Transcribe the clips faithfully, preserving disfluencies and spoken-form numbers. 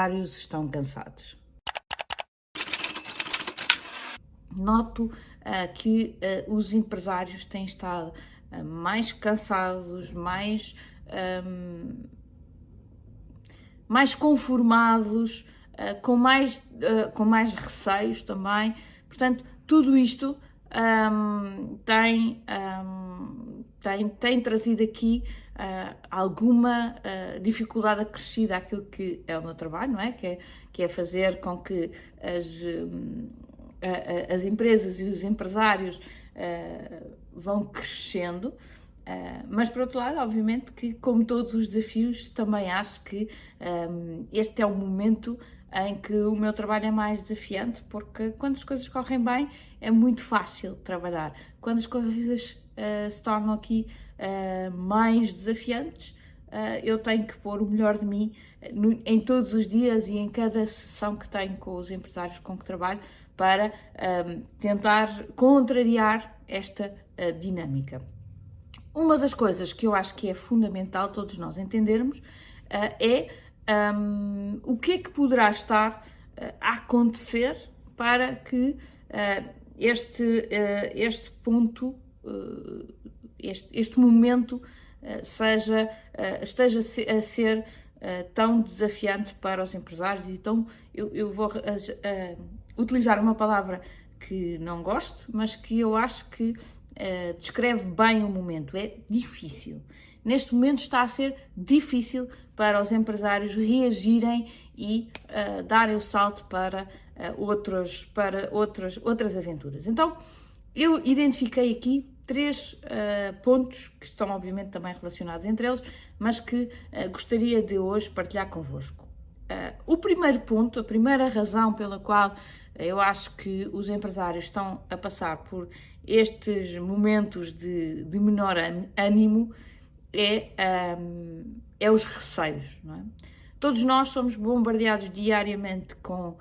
empresários estão cansados. Noto uh, que uh, os empresários têm estado uh, mais cansados, mais, um, mais conformados, uh, com, mais, uh, com mais receios também. Portanto, tudo isto um, tem, um, tem, tem trazido aqui uh, alguma uh, dificuldade acrescida àquilo que é o meu trabalho, não é? Que é, que é fazer com que as... Um, as empresas e os empresários uh, vão crescendo, uh, mas por outro lado, obviamente que, como todos os desafios, também acho que um, este é o momento em que o meu trabalho é mais desafiante, porque quando as coisas correm bem é muito fácil trabalhar, quando as coisas uh, se tornam aqui uh, mais desafiantes, uh, eu tenho que pôr o melhor de mim no, em todos os dias e em cada sessão que tenho com os empresários com que trabalho, para um, tentar contrariar esta uh, dinâmica. Uma das coisas que eu acho que é fundamental todos nós entendermos uh, é um, o que é que poderá estar uh, a acontecer para que uh, este, uh, este ponto, uh, este, este momento uh, seja, uh, esteja a ser uh, tão desafiante para os empresários e tão, eu, eu vou... Uh, utilizar uma palavra que não gosto, mas que eu acho que uh, descreve bem o momento, é difícil. Neste momento está a ser difícil para os empresários reagirem e uh, darem o salto para, uh, outros, para outros, outras aventuras. Então, eu identifiquei aqui três uh, pontos que estão obviamente também relacionados entre eles, mas que uh, gostaria de hoje partilhar convosco. Uh, o primeiro ponto, a primeira razão pela qual eu acho que os empresários estão a passar por estes momentos de, de menor ânimo é, um, é os receios, não é? Todos nós somos bombardeados diariamente com uh,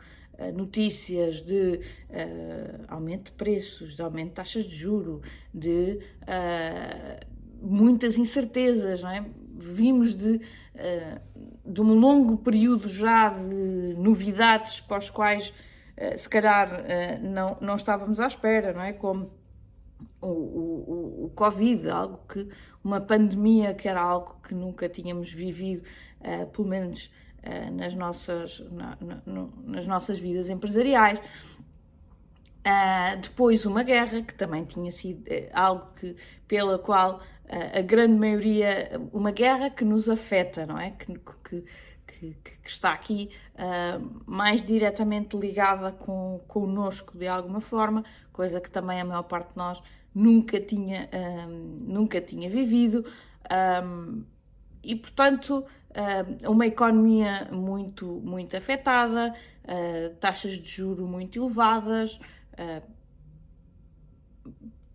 notícias de uh, aumento de preços, de aumento de taxas de juros, de uh, muitas incertezas, não é? Vimos de, de um longo período já de novidades para as quais se calhar não, não estávamos à espera, não é? Como o, o, o Covid, algo que, uma pandemia que era algo que nunca tínhamos vivido, pelo menos nas nossas, na, na, nas nossas vidas empresariais. Depois uma guerra, que também tinha sido algo que, pela qual a grande maioria, uma guerra que nos afeta, não é? Que, que, que, que está aqui uh, mais diretamente ligada com, connosco de alguma forma, coisa que também a maior parte de nós nunca tinha, um, nunca tinha vivido. Um, e, portanto, um, uma economia muito, muito afetada, uh, taxas de juro muito elevadas, uh,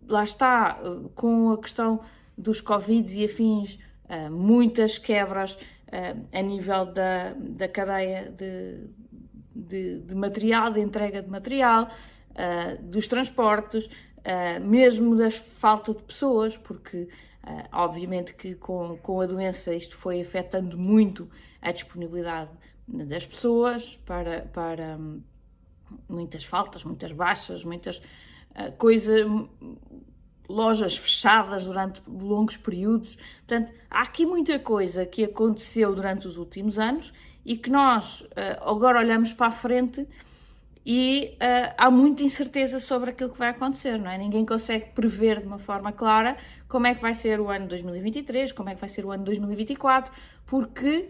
lá está, uh, com a questão dos Covid e afins, muitas quebras a nível da, da cadeia de, de, de material, de entrega de material, dos transportes, mesmo da falta de pessoas, porque obviamente que com, com a doença isto foi afetando muito a disponibilidade das pessoas para, para muitas faltas, muitas baixas, muitas coisas... lojas fechadas durante longos períodos. Portanto, há aqui muita coisa que aconteceu durante os últimos anos e que nós agora olhamos para a frente e uh, há muita incerteza sobre aquilo que vai acontecer, não é? Ninguém consegue prever de uma forma clara como é que vai ser o ano dois mil e vinte e três, como é que vai ser o ano dois mil e vinte e quatro, porque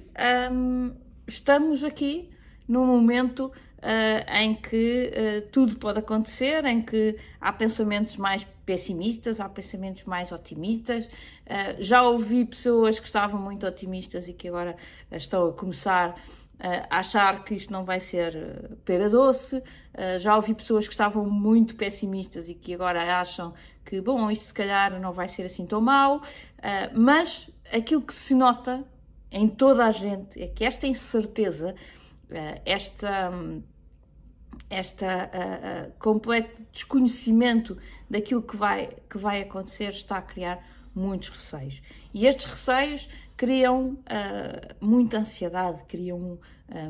um, estamos aqui num momento Uh, em que uh, tudo pode acontecer, em que há pensamentos mais pessimistas, há pensamentos mais otimistas. Uh, já ouvi pessoas que estavam muito otimistas e que agora estão a começar uh, a achar que isto não vai ser uh, pera doce. Uh, já ouvi pessoas que estavam muito pessimistas e que agora acham que, bom, isto se calhar não vai ser assim tão mau. Uh, mas aquilo que se nota em toda a gente é que esta incerteza, uh, esta... Um, Este uh, uh, completo desconhecimento daquilo que vai, que vai acontecer está a criar muitos receios. E estes receios criam uh, muita ansiedade, criam uh,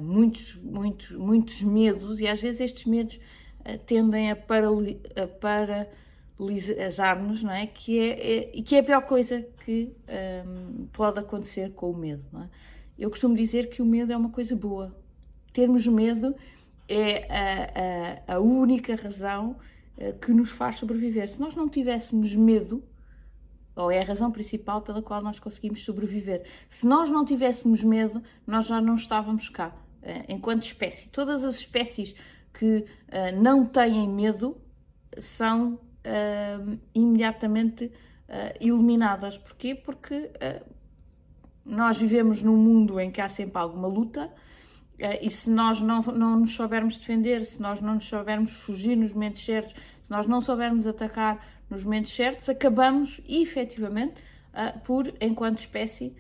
muitos, muitos, muitos medos, e às vezes estes medos uh, tendem a, parali a paralisar-nos, não é? Que é, é, que é a pior coisa que um, pode acontecer com o medo, não é? Eu costumo dizer que o medo é uma coisa boa. Termos medo é a, a, a única razão que nos faz sobreviver. Se nós não tivéssemos medo, ou é a razão principal pela qual nós conseguimos sobreviver, se nós não tivéssemos medo, nós já não estávamos cá, enquanto espécie. Todas as espécies que não têm medo são uh, imediatamente uh, eliminadas. Porquê? Porque uh, nós vivemos num mundo em que há sempre alguma luta, e se nós não, não nos soubermos defender, se nós não nos soubermos fugir nos momentos certos, se nós não soubermos atacar nos momentos certos, acabamos, efetivamente, por, enquanto espécie,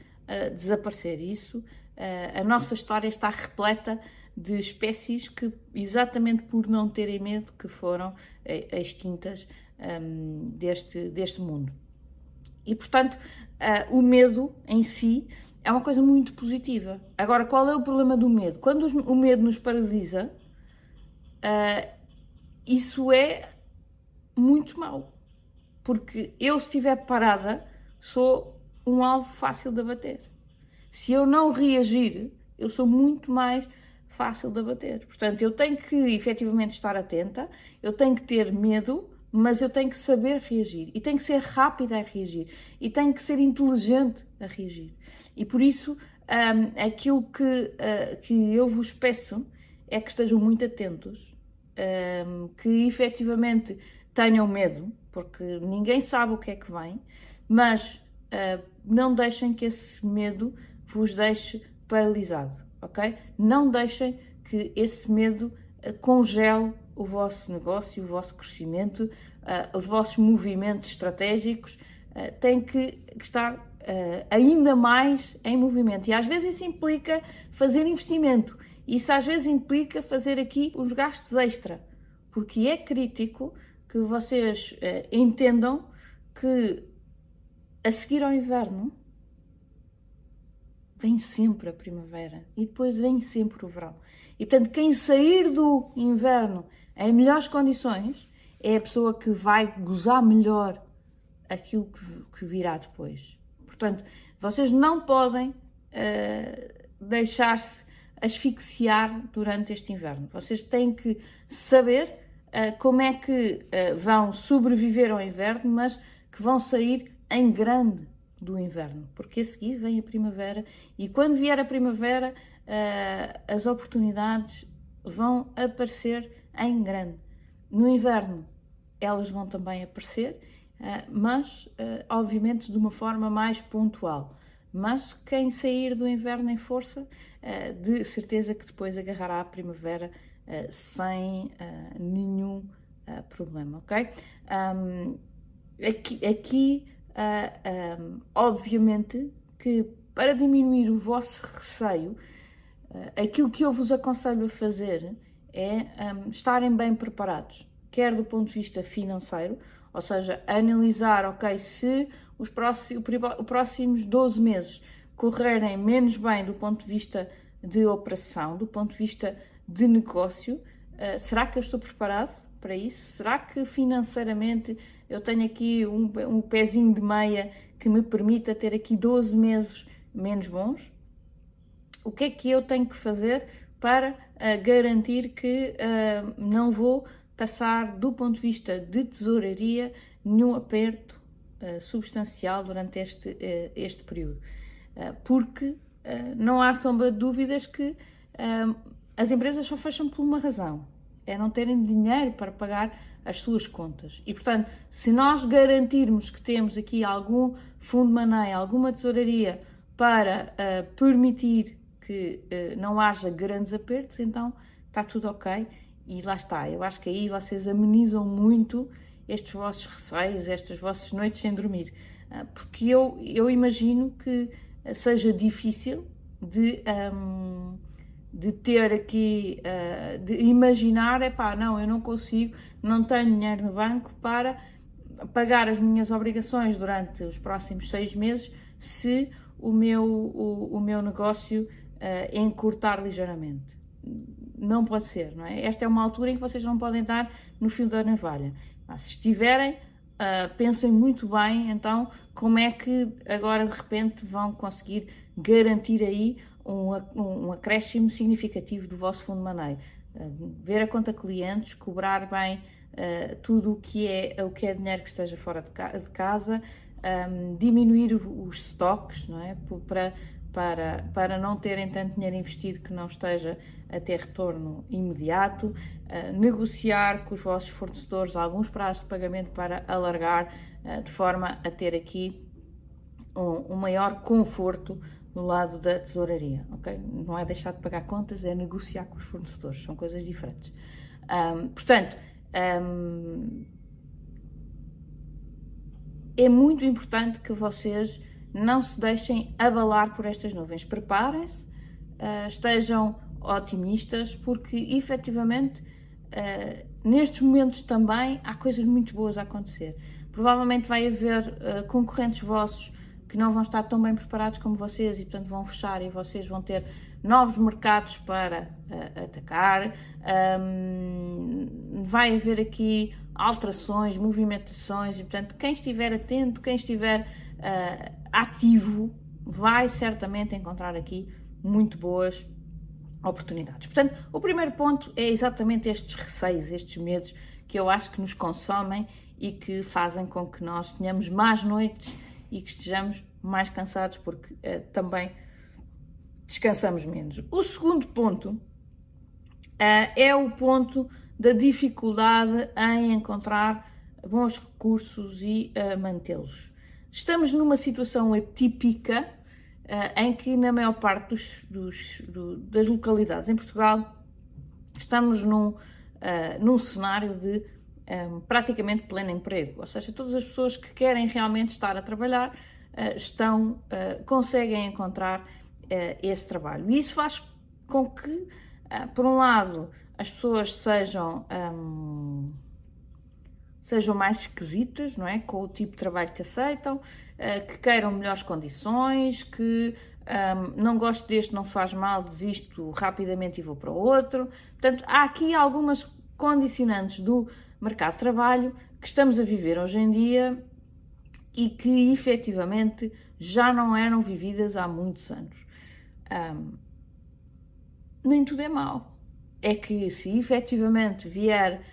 desaparecer. Isso, a nossa história está repleta de espécies que, exatamente por não terem medo, que foram extintas deste, deste mundo. E, portanto, o medo em si é uma coisa muito positiva. Agora, qual é o problema do medo? Quando o medo nos paralisa, uh, isso é muito mau. Porque eu, se estiver parada, sou um alvo fácil de abater. Se eu não reagir, eu sou muito mais fácil de abater. Portanto, eu tenho que, efetivamente, estar atenta, eu tenho que ter medo, mas eu tenho que saber reagir, e tenho que ser rápida a reagir, e tenho que ser inteligente a reagir. E por isso, um, aquilo que, uh, que eu vos peço é que estejam muito atentos, um, que efetivamente tenham medo, porque ninguém sabe o que é que vem, mas uh, não deixem que esse medo vos deixe paralisado, ok? Não deixem que esse medo uh, congele o vosso negócio, o vosso crescimento, uh, os vossos movimentos estratégicos. uh, têm que estar uh, ainda mais em movimento. E às vezes isso implica fazer investimento, isso às vezes implica fazer aqui os gastos extra, porque é crítico que vocês uh, entendam que a seguir ao inverno vem sempre a primavera e depois vem sempre o verão. E, portanto, quem sair do inverno em melhores condições é a pessoa que vai gozar melhor aquilo que virá depois. Portanto, vocês não podem uh, deixar-se asfixiar durante este inverno. Vocês têm que saber uh, como é que uh, vão sobreviver ao inverno, mas que vão sair em grande do inverno, porque a seguir vem a primavera, e quando vier a primavera, uh, as oportunidades vão aparecer em grande. No inverno elas vão também aparecer, uh, mas uh, obviamente de uma forma mais pontual. Mas quem sair do inverno em força, uh, de certeza que depois agarrará a primavera uh, sem uh, nenhum uh, problema, ok? Um, aqui, aqui Uh, um, obviamente que, para diminuir o vosso receio, uh, aquilo que eu vos aconselho a fazer é um, estarem bem preparados, quer do ponto de vista financeiro, ou seja, analisar, ok, se os próximos, os próximos doze meses correrem menos bem do ponto de vista de operação, do ponto de vista de negócio, uh, será que eu estou preparado para isso? Será que financeiramente eu tenho aqui um, um pezinho de meia que me permita ter aqui doze meses menos bons? O que é que eu tenho que fazer para uh, garantir que uh, não vou passar, do ponto de vista de tesouraria, nenhum aperto uh, substancial durante este, uh, este período? Uh, porque uh, não há sombra de dúvidas que uh, as empresas só fecham por uma razão: é não terem dinheiro para pagar as suas contas. E, portanto, se nós garantirmos que temos aqui algum fundo de maneio, alguma tesouraria para uh, permitir que uh, não haja grandes apertos, então está tudo ok. E lá está, eu acho que aí vocês amenizam muito estes vossos receios, estas vossas noites sem dormir. Uh, porque eu, eu imagino que seja difícil de... Um, de ter aqui, de imaginar, é pá, não, eu não consigo, não tenho dinheiro no banco para pagar as minhas obrigações durante os próximos seis meses, se o meu, o, o meu negócio uh, encurtar ligeiramente. Não pode ser, não é? Esta é uma altura em que vocês não podem estar no fio da navalha. Ah, se estiverem, uh, pensem muito bem, então, como é que agora, de repente, vão conseguir garantir aí um, um acréscimo significativo do vosso fundo de maneio. Uh, ver a conta clientes, cobrar bem uh, tudo o que, é, o que é dinheiro que esteja fora de, ca de casa, um, diminuir os estoques, não é? Para... Para, para não terem tanto dinheiro investido que não esteja a ter retorno imediato, uh, negociar com os vossos fornecedores alguns prazos de pagamento para alargar, uh, de forma a ter aqui um, um maior conforto no lado da tesouraria, ok? Não é deixar de pagar contas, é negociar com os fornecedores, são coisas diferentes. Um, portanto, um, é muito importante que vocês não se deixem abalar por estas nuvens, preparem-se, estejam otimistas, porque efetivamente nestes momentos também há coisas muito boas a acontecer. Provavelmente vai haver concorrentes vossos que não vão estar tão bem preparados como vocês e portanto vão fechar e vocês vão ter novos mercados para atacar, vai haver aqui alterações, movimentações e portanto quem estiver atento, quem estiver Uh, ativo, vai certamente encontrar aqui muito boas oportunidades. Portanto, o primeiro ponto é exatamente estes receios, estes medos que eu acho que nos consomem e que fazem com que nós tenhamos mais noites e que estejamos mais cansados porque uh, também descansamos menos. O segundo ponto uh, é o ponto da dificuldade em encontrar bons recursos e uh, mantê-los. Estamos numa situação atípica uh, em que, na maior parte dos, dos, do, das localidades em Portugal, estamos num, uh, num cenário de um, praticamente pleno emprego. Ou seja, todas as pessoas que querem realmente estar a trabalhar uh, estão, uh, conseguem encontrar uh, esse trabalho. E isso faz com que, uh, por um lado, as pessoas sejam... Um, sejam mais esquisitas, não é? Com o tipo de trabalho que aceitam, que queiram melhores condições, que um, não gosto deste, não faz mal, desisto rapidamente e vou para outro. Portanto, há aqui algumas condicionantes do mercado de trabalho que estamos a viver hoje em dia e que, efetivamente, já não eram vividas há muitos anos. Um, nem tudo é mau. É que, se efetivamente vier...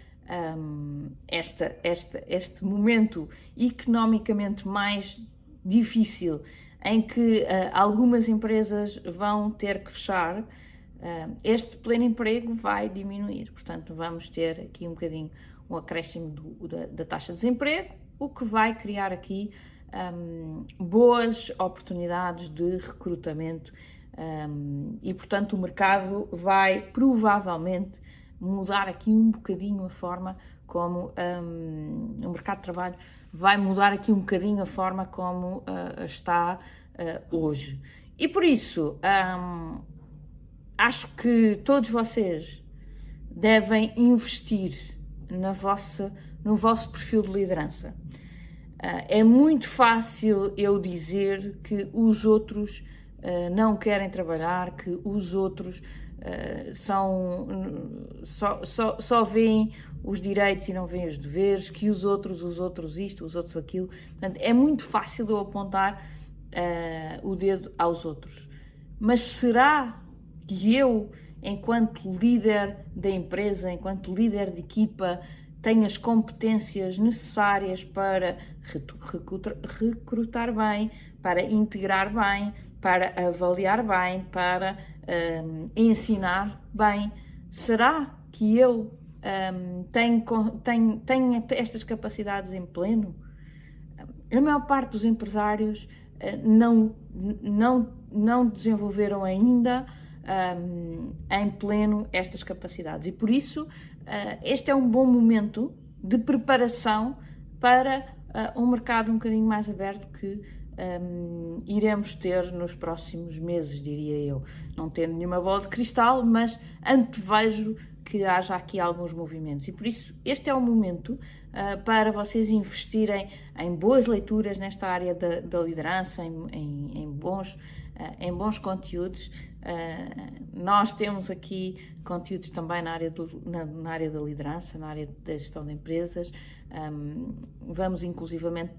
Um, esta, esta, este momento economicamente mais difícil, em que uh, algumas empresas vão ter que fechar, uh, este pleno emprego vai diminuir. Portanto, vamos ter aqui um bocadinho um acréscimo do, da, da taxa de desemprego, o que vai criar aqui um, boas oportunidades de recrutamento um, e, portanto, o mercado vai provavelmente mudar aqui um bocadinho a forma como um, o mercado de trabalho vai mudar aqui um bocadinho a forma como uh, está uh, hoje. E por isso, um, acho que todos vocês devem investir na vossa, no vosso perfil de liderança. Uh, é muito fácil eu dizer que os outros uh, não querem trabalhar, que os outros... Uh, são, só, só, só veem os direitos e não veem os deveres, que os outros, os outros isto, os outros aquilo. Portanto, é muito fácil eu apontar uh, o dedo aos outros. Mas será que eu, enquanto líder da empresa, enquanto líder de equipa, tenho as competências necessárias para recrutar bem, para integrar bem, para avaliar bem, para um, ensinar bem? Será que eu um, tenho, tenho, tenho estas capacidades em pleno? A maior parte dos empresários uh, não, não, não desenvolveram ainda um, em pleno estas capacidades e por isso uh, este é um bom momento de preparação para uh, um mercado um bocadinho mais aberto que Um, iremos ter nos próximos meses, diria eu. Não tendo nenhuma bola de cristal, mas antevejo que haja aqui alguns movimentos. E por isso este é o momento uh, para vocês investirem em boas leituras nesta área da, da liderança, em, em, em, bons, uh, em bons conteúdos. Uh, nós temos aqui conteúdos também na área, do, na, na área da liderança, na área da gestão de empresas. Um, vamos inclusivamente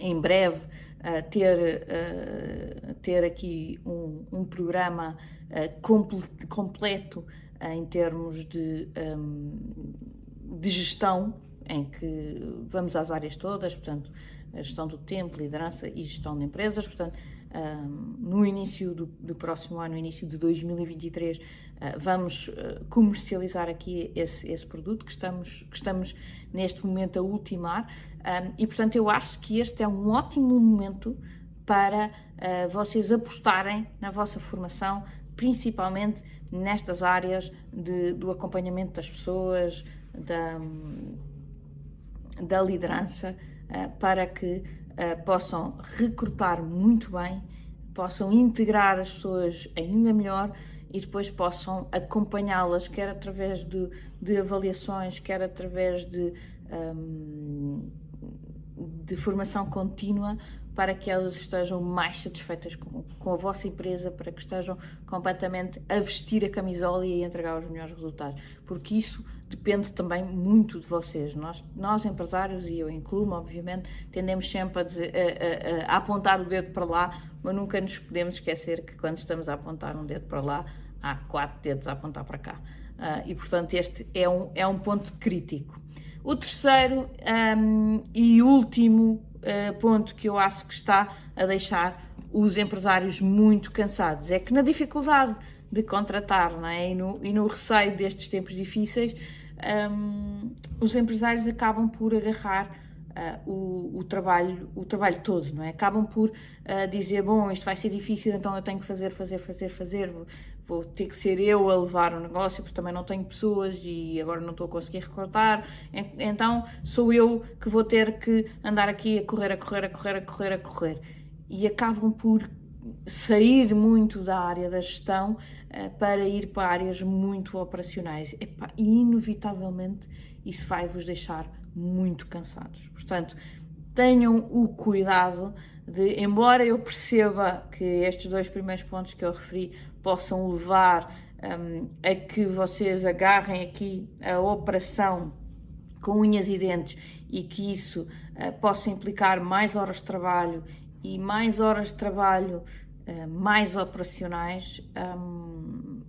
em breve uh, ter, uh, ter aqui um, um programa uh, completo, completo em termos de, um, de gestão, em que vamos às áreas todas, portanto, a gestão do tempo, liderança e gestão de empresas. Portanto, um, no início do, do próximo ano, no início de dois mil e vinte e três, uh, vamos uh, comercializar aqui esse, esse produto que estamos, que estamos neste momento a ultimar. Um, e, portanto, eu acho que este é um ótimo momento para uh, vocês apostarem na vossa formação, principalmente nestas áreas de, do acompanhamento das pessoas, da, da liderança, para que possam recrutar muito bem, possam integrar as pessoas ainda melhor e depois possam acompanhá-las, quer através de, de avaliações, quer através de, de formação contínua, para que elas estejam mais satisfeitas com, com a vossa empresa, para que estejam completamente a vestir a camisola e a entregar os melhores resultados. Porque isso depende também muito de vocês. Nós, nós empresários, e eu incluo, obviamente, tendemos sempre a, dizer, a, a, a apontar o dedo para lá, mas nunca nos podemos esquecer que quando estamos a apontar um dedo para lá, há quatro dedos a apontar para cá. Uh, e, portanto, este é um, é um ponto crítico. O terceiro um, e último Uh, ponto que eu acho que está a deixar os empresários muito cansados é que, na dificuldade de contratar, não é? e, no, e no receio destes tempos difíceis, um, os empresários acabam por agarrar uh, o, o, trabalho, o trabalho todo, não é? Acabam por uh, dizer, bom, isto vai ser difícil, então eu tenho que fazer, fazer, fazer, fazer, vou, vou ter que ser eu a levar o negócio, porque também não tenho pessoas e agora não estou a conseguir recrutar, então sou eu que vou ter que andar aqui a correr, a correr, a correr, a correr, a correr. E acabam por sair muito da área da gestão para ir para áreas muito operacionais. Epá, e inevitavelmente isso vai vos deixar muito cansados. Portanto, tenham o cuidado de, embora eu perceba que estes dois primeiros pontos que eu referi possam levar um, a que vocês agarrem aqui a operação com unhas e dentes e que isso uh, possa implicar mais horas de trabalho e mais horas de trabalho uh, mais operacionais, um,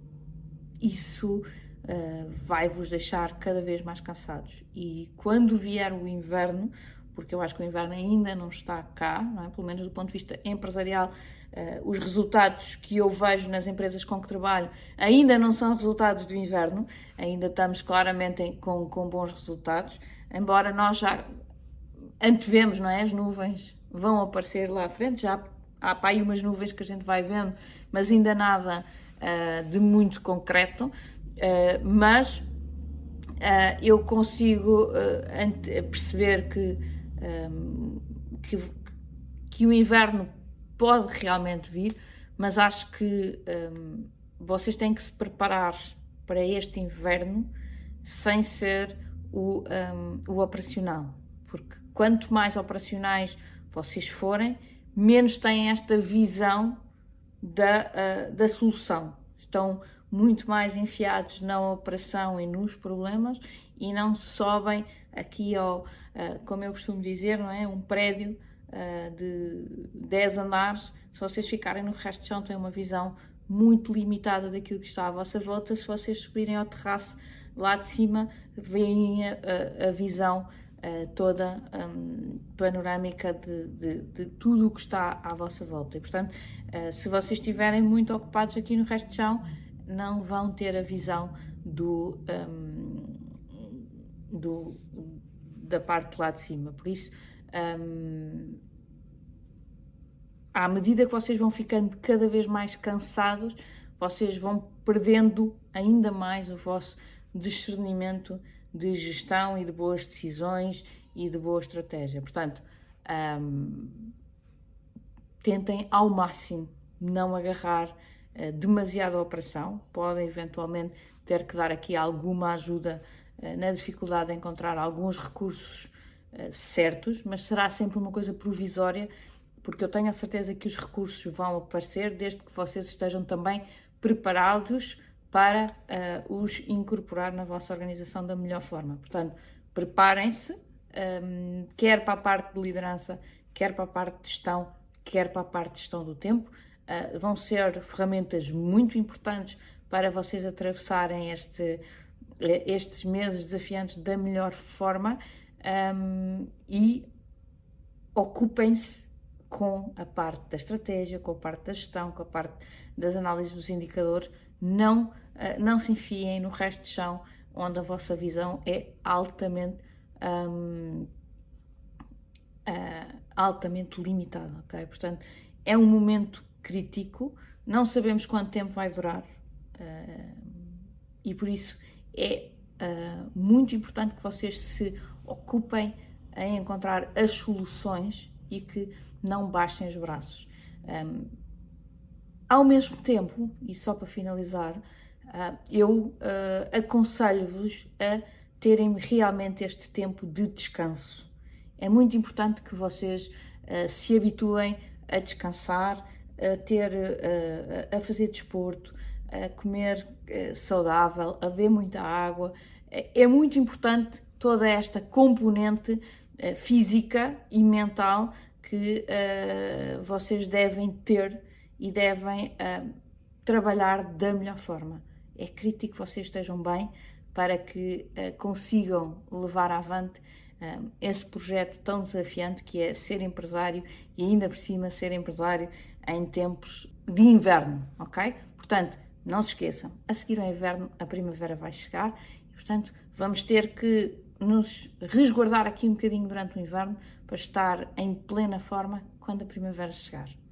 isso uh, vai vos deixar cada vez mais cansados. E quando vier o inverno, porque eu acho que o inverno ainda não está cá, não é? Pelo menos do ponto de vista empresarial, uh, os resultados que eu vejo nas empresas com que trabalho ainda não são resultados do inverno, ainda estamos claramente em, com, com bons resultados, embora nós já antevemos, não é? As nuvens vão aparecer lá à frente, já há, há para aí umas nuvens que a gente vai vendo, mas ainda nada uh, de muito concreto, uh, mas uh, eu consigo uh, perceber que Um, que, que o inverno pode realmente vir, mas acho que um, vocês têm que se preparar para este inverno sem ser o, um, o operacional, porque quanto mais operacionais vocês forem, menos têm esta visão da, uh, da solução. Estão muito mais enfiados na operação e nos problemas e não sobem aqui ao, como eu costumo dizer, não é? Um prédio de dez andares, se vocês ficarem no resto de chão têm uma visão muito limitada daquilo que está à vossa volta. Se vocês subirem ao terraço lá de cima, veem a, a visão toda um, panorâmica de, de, de tudo o que está à vossa volta. E, portanto, se vocês estiverem muito ocupados aqui no resto de chão, não vão ter a visão do, um, do, da parte lá de cima. Por isso, um, à medida que vocês vão ficando cada vez mais cansados, vocês vão perdendo ainda mais o vosso discernimento de gestão e de boas decisões e de boa estratégia. Portanto, um, tentem ao máximo não agarrar demasiada operação, podem eventualmente ter que dar aqui alguma ajuda na dificuldade de encontrar alguns recursos certos, mas será sempre uma coisa provisória, porque eu tenho a certeza que os recursos vão aparecer, desde que vocês estejam também preparados para uh, os incorporar na vossa organização da melhor forma. Portanto, preparem-se, um, quer para a parte de liderança, quer para a parte de gestão, quer para a parte de gestão do tempo. Uh, vão ser ferramentas muito importantes para vocês atravessarem este, estes meses desafiantes da melhor forma, um, e ocupem-se com a parte da estratégia, com a parte da gestão, com a parte das análises dos indicadores. Não, não se enfiem no resto de chão, onde a vossa visão é altamente, um, uh, altamente limitada, ok? Portanto, é um momento crítico, não sabemos quanto tempo vai durar, uh, e por isso é uh, muito importante que vocês se ocupem em encontrar as soluções e que não baixem os braços. Um, Ao mesmo tempo, e só para finalizar, eu aconselho-vos a terem realmente este tempo de descanso. É muito importante que vocês se habituem a descansar, a, ter, a fazer desporto, a comer saudável, a beber muita água. É muito importante toda esta componente física e mental que vocês devem ter e devem uh, trabalhar da melhor forma. É crítico que vocês estejam bem para que uh, consigam levar avante uh, esse projeto tão desafiante que é ser empresário, e ainda por cima ser empresário em tempos de inverno, ok? Portanto, não se esqueçam, a seguir ao inverno a primavera vai chegar e, portanto, vamos ter que nos resguardar aqui um bocadinho durante o inverno para estar em plena forma quando a primavera chegar.